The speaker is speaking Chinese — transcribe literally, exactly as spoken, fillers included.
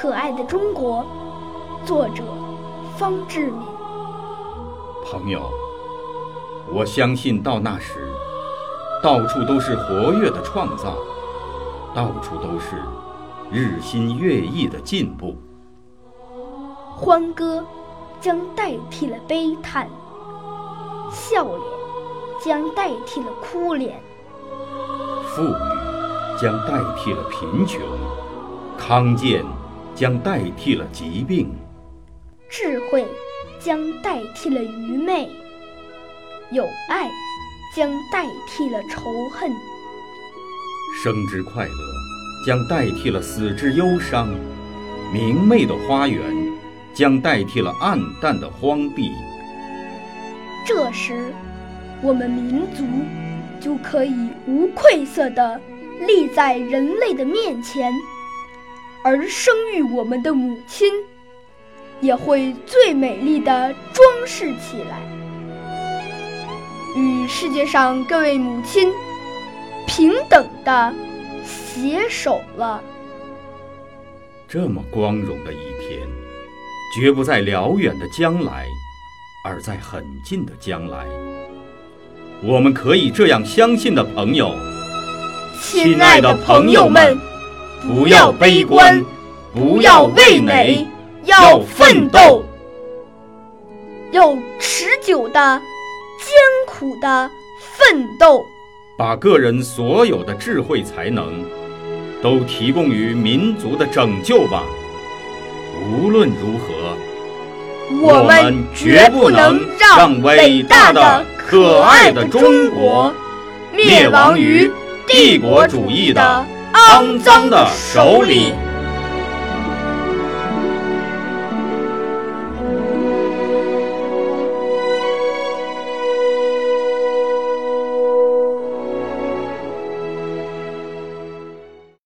可爱的中国》，作者方志敏。朋友，我相信到那时，到处都是活跃的创造，到处都是日新月异的进步。欢歌将代替了悲叹，笑脸将代替了哭脸，富裕将代替了贫穷，康健将代替了疾病，智慧将代替了愚昧，友爱将代替了仇恨，生之快乐将代替了死之忧伤，明媚的花园将代替了暗淡的荒地。这时，我们民族就可以无愧色地立在人类的面前，而生育我们的母亲也会最美丽地装饰起来，与世界上各位母亲平等地携手了。这么光荣的一天，绝不在遥远的将来，而在很近的将来。我们可以这样相信的朋友，亲爱的朋友们，不要悲观，不要畏馁，要奋斗，要持久的艰苦的奋斗，把个人所有的智慧才能都提供于民族的拯救吧。无论如何，我们绝不能让伟大的可爱的中国灭亡于帝国主义的肮脏的手里。